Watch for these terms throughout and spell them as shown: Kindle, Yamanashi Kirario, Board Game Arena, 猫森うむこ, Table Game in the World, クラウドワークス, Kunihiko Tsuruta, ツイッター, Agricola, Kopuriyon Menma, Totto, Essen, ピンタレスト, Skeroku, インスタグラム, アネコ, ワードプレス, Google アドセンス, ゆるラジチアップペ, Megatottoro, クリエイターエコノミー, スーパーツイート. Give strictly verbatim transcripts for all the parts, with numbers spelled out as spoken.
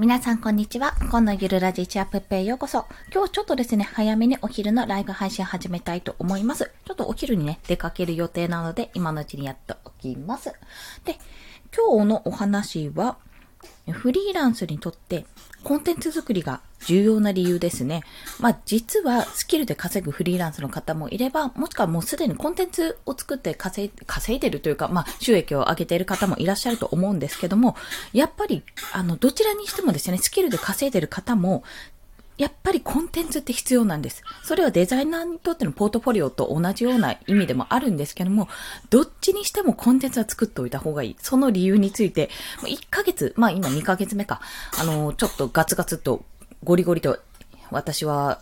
皆さんこんにちは。今のゆるラジチアップペへようこそ。今日ちょっとですね、早めにお昼のライブ配信始めたいと思います。ちょっとお昼にね、出かける予定なので、今のうちにやっておきます。で、今日のお話は、フリーランスにとってコンテンツ作りが重要な理由ですね。まあ実はスキルで稼ぐフリーランスの方もいれば、もしくはもうすでにコンテンツを作って稼い、稼いでるというか、まあ収益を上げている方もいらっしゃると思うんですけども、やっぱりあのどちらにしてもですね、スキルで稼いでる方もやっぱりコンテンツって必要なんです。それはデザイナーにとってのポートフォリオと同じような意味でもあるんですけども、どっちにしてもコンテンツは作っておいた方がいい。その理由について、いっかげつ、まあ今にかげつめか、あの、ちょっとガツガツとゴリゴリと私は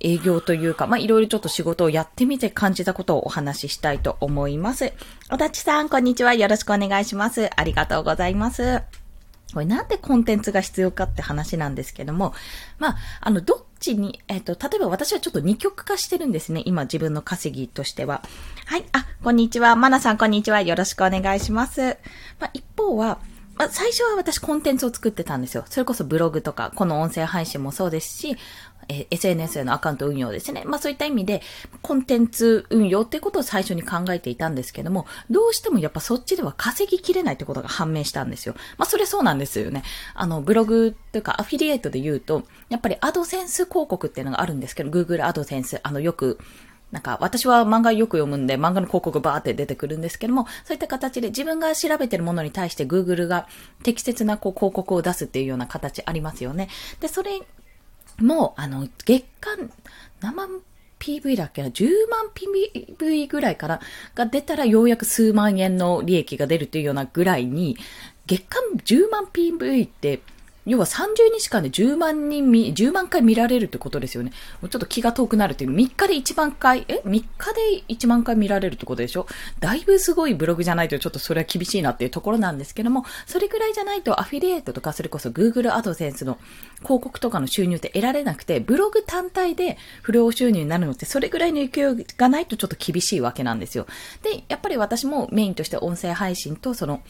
営業というか、まあいろいろちょっと仕事をやってみて感じたことをお話ししたいと思います。おだちさん、こんにちは。よろしくお願いします。ありがとうございます。これなんでコンテンツが必要かって話なんですけども、まあ、あの、どっちに、えっと、例えば私はちょっと二極化してるんですね。今自分の稼ぎとしては。はい、あ、こんにちは。まなさん、こんにちは。よろしくお願いします。まあ、一方は、まあ、最初は私コンテンツを作ってたんですよ。それこそブログとか、この音声配信もそうですし、え、エスエヌエス へのアカウント運用ですね。まあそういった意味で、コンテンツ運用っていうことを最初に考えていたんですけども、どうしてもやっぱそっちでは稼ぎきれないってことが判明したんですよ。まあそれそうなんですよね。あの、ブログというかアフィリエイトで言うと、やっぱりアドセンス広告っていうのがあるんですけど、Google アドセンス、あのよく、なんか私は漫画よく読むんで漫画の広告バーって出てくるんですけども、そういった形で自分が調べてるものに対して Google が適切なこう広告を出すっていうような形ありますよね。で、それもうあの月間何万 ピーブイ だっけな、じゅうまんピーブイ ぐらいからが出たらようやく数万円の利益が出るというようなぐらいに、月間じゅうまんピーブイ って要はさんじゅうにちかんでじゅうまんにん見、じゅうまんかい見られるってことですよね。もうちょっと気が遠くなるっていう、みっかでいちまんかい、え ?みっか でいちまんかい見られるってことでしょ？だいぶすごいブログじゃないとちょっとそれは厳しいなっていうところなんですけども、それぐらいじゃないとアフィリエイトとかそれこそ Google AdSense の広告とかの収入って得られなくて、ブログ単体で不良収入になるのってそれぐらいの勢いがないとちょっと厳しいわけなんですよ。で、やっぱり私もメインとして音声配信とその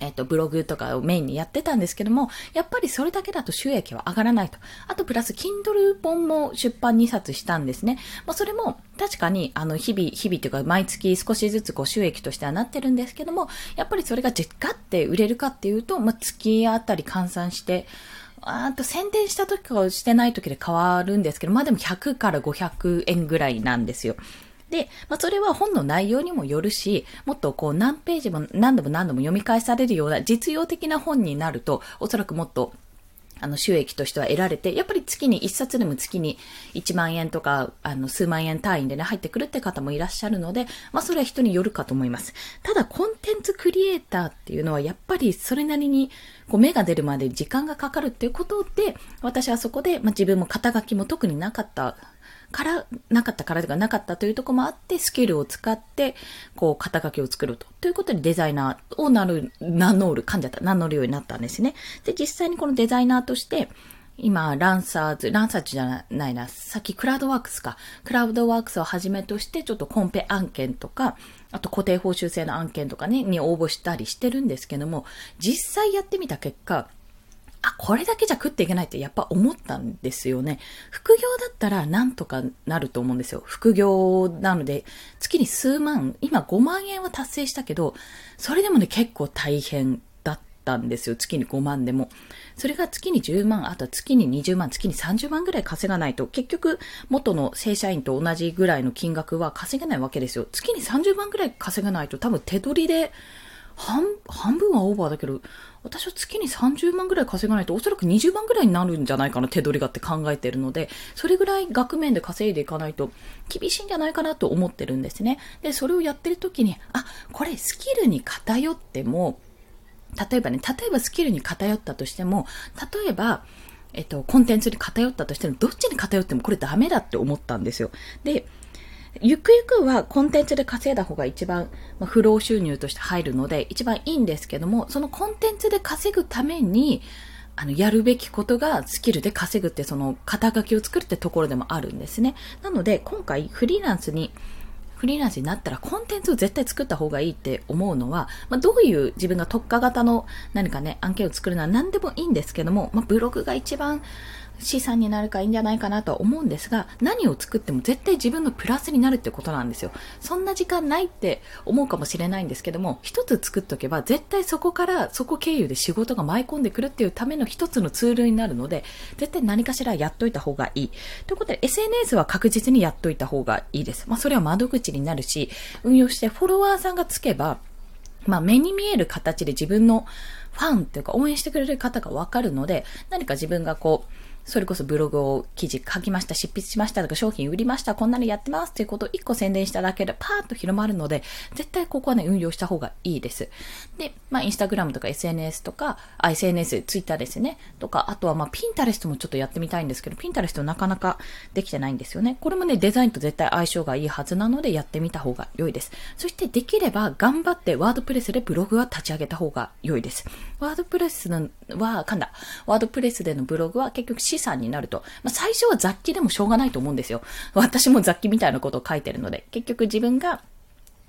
えっと、ブログとかをメインにやってたんですけども、やっぱりそれだけだと収益は上がらないと。あとプラス Kindle 本も出版にさつしたんですね。まあ、それも確かにあの日々日々というか毎月少しずつこう収益としてはなってるんですけども、やっぱりそれが実家って売れるかっていうと、まあ、月あたり換算してあと宣伝した時かしてない時で変わるんですけど、まあでもひゃくからごひゃくえんぐらいなんですよ。で、まあ、それは本の内容にもよるし、もっとこう何ページも何度も何度も読み返されるような実用的な本になると、おそらくもっとあの収益としては得られて、やっぱり月にいっさつでも月にいちまんえんとか、あの数万円単位でね、入ってくるって方もいらっしゃるので、まあそれは人によるかと思います。ただコンテンツクリエイターっていうのはやっぱりそれなりにこう芽が出るまで時間がかかるっていうことで、私はそこで、まあ、自分も肩書きも特になかったから、なかったからとかなかったというところもあって、スキルを使って、こう、肩書きを作ると。ということで、デザイナーをなる、名乗る、噛んじゃった、名乗るようになったんですね。で、実際にこのデザイナーとして、今、ランサーズ、ランサーズじゃないな、さっきクラウドワークスか。クラウドワークスをはじめとして、ちょっとコンペ案件とか、あと固定報酬制の案件とかね、に応募したりしてるんですけども、実際やってみた結果、あ、これだけじゃ食っていけないってやっぱ思ったんですよね。副業だったらなんとかなると思うんですよ。副業なので月に数万、今ごまんえんは達成したけど、それでもね結構大変だったんですよ。月にごまんでも。それが月にじゅうまん、あとは月ににじゅうまん、月にさんじゅうまんぐらい稼がないと、結局元の正社員と同じぐらいの金額は稼げないわけですよ。月にさんじゅうまんぐらい稼がないと多分手取りで、半、半分はオーバーだけど、私は月にさんじゅうまんぐらい稼がないとおそらくにじゅうまんぐらいになるんじゃないかな、手取りがって考えてるので、それぐらい額面で稼いでいかないと厳しいんじゃないかなと思ってるんですね。で、それをやってる時に、あ、これスキルに偏っても、例えばね、例えばスキルに偏ったとしても、例えば、えっと、コンテンツに偏ったとしても、どっちに偏ってもこれダメだって思ったんですよ。で、ゆくゆくはコンテンツで稼いだ方が一番、まあ、不労収入として入るので一番いいんですけども、そのコンテンツで稼ぐためにあのやるべきことがスキルで稼ぐって、その肩書きを作るってところでもあるんですね。なので今回フリーランスにフリーランスになったらコンテンツを絶対作った方がいいって思うのは、まあ、どういう自分が特化型の何かね案件を作るのは何でもいいんですけども、まあ、ブログが一番資産になるからいいんじゃないかなとは思うんですが、何を作っても絶対自分のプラスになるってことなんですよ。そんな時間ないって思うかもしれないんですけども、一つ作っとけば絶対そこからそこ経由で仕事が舞い込んでくるっていうための一つのツールになるので、絶対何かしらやっといた方がいいということで、 エスエヌエス は確実にやっといた方がいいです。まあ、それは窓口になるし、運用してフォロワーさんがつけば、まあ、目に見える形で自分のファンというか応援してくれる方がわかるので、何か自分がこうそれこそブログを記事書きました、執筆しましたとか、商品売りました、こんなのやってますということをいっこ宣伝しただけでパーッと広まるので、絶対ここはね、運用した方がいいです。で、まあ、インスタグラムとか エスエヌエス とか、あ、エスエヌエス、ツイッターですね、とか、あとはまあ、ピンタレストもちょっとやってみたいんですけど、ピンタレストなかなかできてないんですよね。これもね、デザインと絶対相性がいいはずなので、やってみた方が良いです。そして、できれば頑張ってワードプレスでブログは立ち上げた方が良いです。ワードプレスのは、かんだ、ワードプレスでのブログは結局、資産になると、まあ、最初は雑記でもしょうがないと思うんですよ。私も雑記みたいなことを書いてるので、結局自分が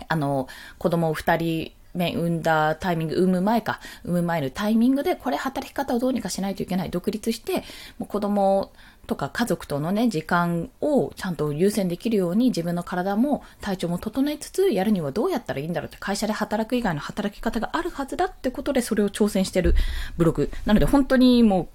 あの子供をふたりめ産んだタイミング、産む前か産む前のタイミングでこれ働き方をどうにかしないといけない、独立してもう子供とか家族とのね時間をちゃんと優先できるように、自分の体も体調も整えつつやるにはどうやったらいいんだろうって、会社で働く以外の働き方があるはずだってことで、それを挑戦してるブログなので、本当にもう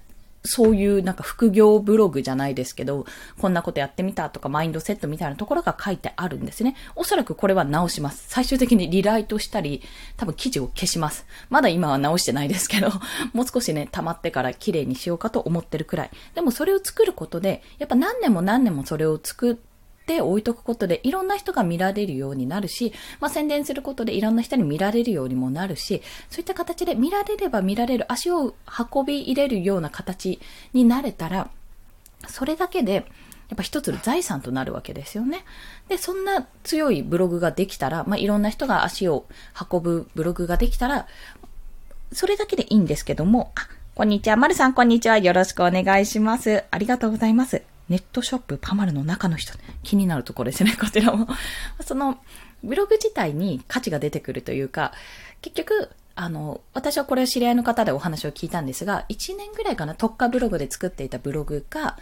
そういうなんか副業ブログじゃないですけど、こんなことやってみたとかマインドセットみたいなところが書いてあるんですね。おそらくこれは直します。最終的にリライトしたり、多分記事を消します。まだ今は直してないですけど、もう少しね、溜まってから綺麗にしようかと思ってるくらい。でもそれを作ることで、やっぱ何年も何年もそれを作って、で置いとくことでいろんな人が見られるようになるし、まあ、宣伝することでいろんな人に見られるようにもなるし、そういった形で見られれば見られる、足を運び入れるような形になれたら、それだけでやっぱ一つの財産となるわけですよね。で、そんな強いブログができたら、まあ、いろんな人が足を運ぶブログができたら、それだけでいいんですけども、あ、こんにちは、まるさんこんにちは、よろしくお願いします。ありがとうございます。ネットショップパマルの中の人、気になるところですね、こちらも。そのブログ自体に価値が出てくるというか、結局あの私はこれを知り合いの方でお話を聞いたんですが、いちねんぐらいかな、特化ブログで作っていたブログが、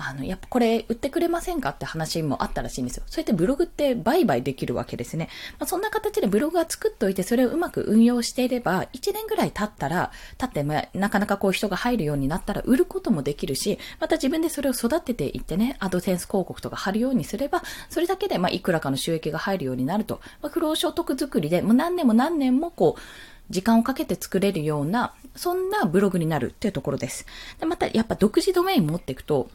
あのやっぱこれ売ってくれませんかって話もあったらしいんですよ。そうやってブログって売買できるわけですね。まあ、そんな形でブログは作っておいて、それをうまく運用していれば、いちねんぐらい経ったら経って、まあ、なかなかこう人が入るようになったら売ることもできるし、また自分でそれを育てていってね、アドセンス広告とか貼るようにすれば、それだけでまあいくらかの収益が入るようになると、まあ、不労所得作りでもう何年も何年もこう時間をかけて作れるような、そんなブログになるっていうところです。で、またやっぱ独自ドメイン持っていくと、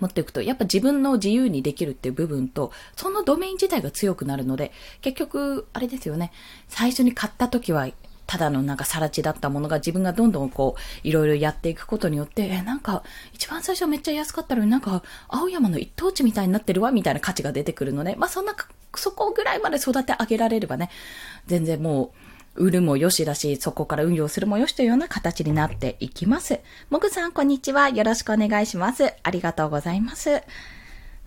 持っていくと、やっぱ自分の自由にできるっていう部分と、そのドメイン自体が強くなるので、結局、あれですよね、最初に買った時は、ただのなんかさら地だったものが、自分がどんどんこういろいろやっていくことによって、えなんか一番最初はめっちゃ安かったのに、なんか青山の一等地みたいになってるわみたいな価値が出てくるので、まあそんなそこぐらいまで育て上げられればね、全然もう売るもよしだし、そこから運用するもよしというような形になっていきます。もぐさん、こんにちは。よろしくお願いします。ありがとうございます。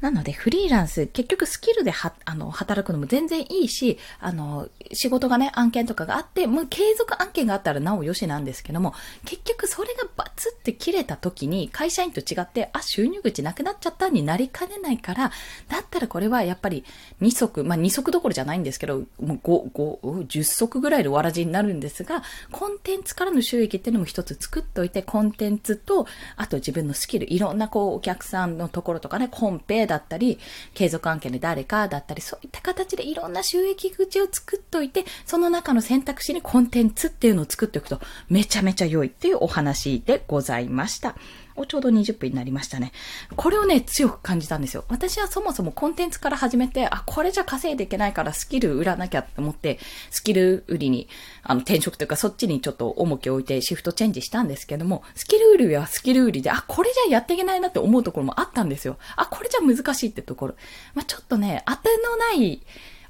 なので、フリーランス、結局スキルでは、あの、働くのも全然いいし、あの、仕事がね、案件とかがあって、もう継続案件があったらなおよしなんですけども、結局それがバツって切れた時に、会社員と違って、あ、収入口なくなっちゃったになりかねないから、だったらこれはやっぱり二足、まあ二足どころじゃないんですけど、もう五、五、十足ぐらいでわらじになるんですが、コンテンツからの収益っていうのも一つ作っておいて、コンテンツと、あと自分のスキル、いろんなこう、お客さんのところとかね、コンペ、だったり継続案件で誰かだったり、そういった形でいろんな収益口を作っといて、その中の選択肢にコンテンツっていうのを作っておくとめちゃめちゃ良いっていうお話でございました。おちょうどにじゅっぷんになりましたね。これをね強く感じたんですよ。私はそもそもコンテンツから始めて、あ、これじゃ稼いでいけないからスキル売らなきゃと思って、スキル売りにあの転職というか、そっちにちょっと重きを置いてシフトチェンジしたんですけども、スキル売りはスキル売りで、あ、これじゃやっていけないなって思うところもあったんですよ。あ、これじゃ難しいってところ、まあ、ちょっとね当てのない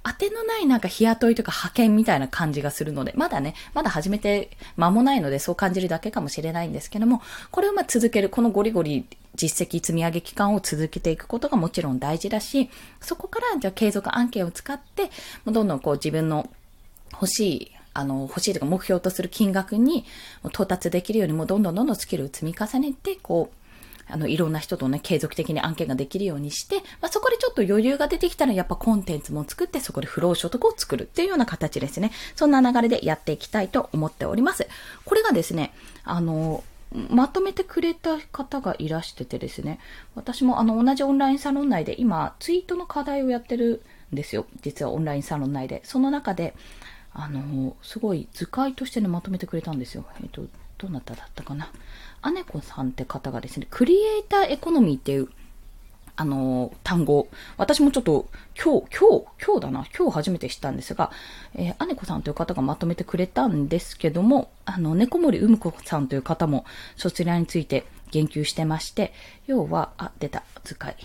当てのないなんか日雇いとか派遣みたいな感じがするので、まだね、まだ始めて間もないのでそう感じるだけかもしれないんですけども、これをまあ続ける、このゴリゴリ実績積み上げ期間を続けていくことがもちろん大事だし、そこからじゃあ継続案件を使ってどんどんこう自分の欲しいあの欲しいとか目標とする金額に到達できるようにもどんどんどんどんスキルを積み重ねてこうあのいろんな人とね継続的に案件ができるようにして、まあ、そこでちょっと余裕が出てきたらやっぱコンテンツも作ってそこで不労所得を作るっていうような形ですね。そんな流れでやっていきたいと思っております。これがですねあのまとめてくれた方がいらしててですね、私もあの同じオンラインサロン内で今ツイートの課題をやってるんですよ。実はオンラインサロン内でその中であのすごい図解としてねまとめてくれたんですよ。えっとどなただったかな、アネコさんって方がですね、クリエイターエコノミーっていうあの単語、私もちょっと今日今日今日だな今日初めて知ったんですが、えー、アネコさんという方がまとめてくれたんですけども、あの猫森うむこさんという方もそちらについて言及してまして、要はあ出た図解。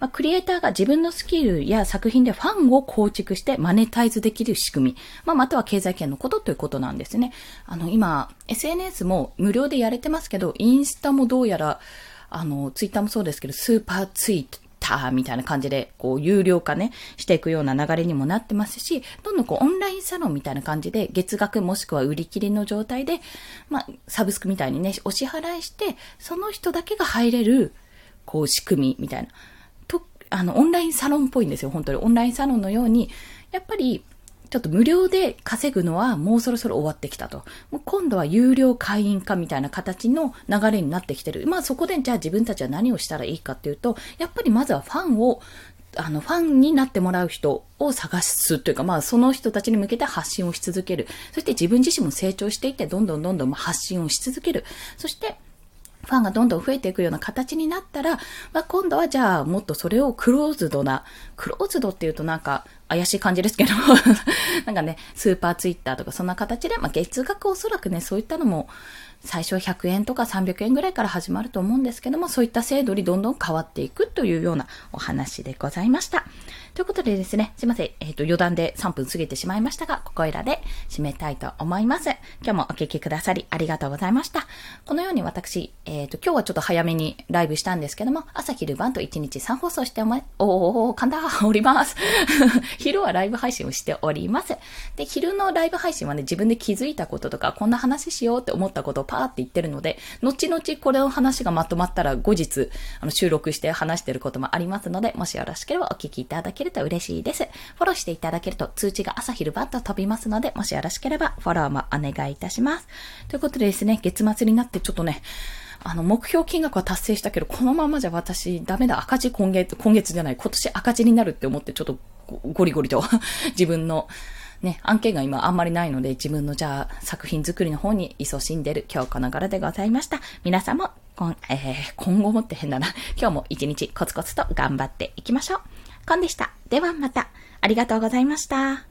まあ、クリエイターが自分のスキルや作品でファンを構築してマネタイズできる仕組み、まあ、または経済圏のことということなんですね。あの今 エスエヌエス も無料でやれてますけど、インスタもどうやらあのツイッターもそうですけどスーパーツイートみたいな感じでこう有料化ねしていくような流れにもなってますし、どんどんこうオンラインサロンみたいな感じで月額もしくは売り切りの状態で、まあ、サブスクみたいにねお支払いしてその人だけが入れるこう仕組みみたいなと、あのオンラインサロンっぽいんですよ。本当にオンラインサロンのようにやっぱりちょっと無料で稼ぐのはもうそろそろ終わってきたと、もう今度は有料会員化みたいな形の流れになってきてる。まあそこでじゃあ自分たちは何をしたらいいかっていうと、やっぱりまずはファンをあのファンになってもらう人を探すというか、まあその人たちに向けて発信をし続ける。そして自分自身も成長していってどんどんどんどん発信をし続ける。そしてファンがどんどん増えていくような形になったら、まあ、今度はじゃあもっとそれをクローズドな、クローズドっていうとなんか怪しい感じですけどなんかねスーパーツイッターとかそんな形で、まあ、月額おそらくねそういったのも最初はひゃくえんとかさんびゃくえんぐらいから始まると思うんですけども、そういった制度にどんどん変わっていくというようなお話でございました。ということでですね、すいません、えっと余談でさんぷん過ぎてしまいましたが、ここいらで締めたいと思います。今日もお聞きくださりありがとうございました。このように私、えっと今日はちょっと早めにライブしたんですけども、朝昼晩といちにちさん放送しておま、おー、神田はおります。昼はライブ配信をしております。で、昼のライブ配信はね、自分で気づいたこととか、こんな話しようって思ったことをパーって言ってるので、後々これの話がまとまったら後日あの収録して話してることもありますので、もしよろしければお聞きいただけると嬉しいです。フォローしていただけると通知が朝昼晩と飛びますので、もしよろしければフォローもお願いいたします。ということでですね、月末になってちょっとね、あの目標金額は達成したけど、このままじゃ私ダメだ、赤字今月、今月じゃない、今年赤字になるって思ってちょっとゴリゴリと自分のね、案件が今あんまりないので、自分のじゃあ作品作りの方に勤しんでる今日この頃でございました。皆さんも今、えー、今後もって変だな。今日も一日コツコツと頑張っていきましょう。コンでした。ではまた。ありがとうございました。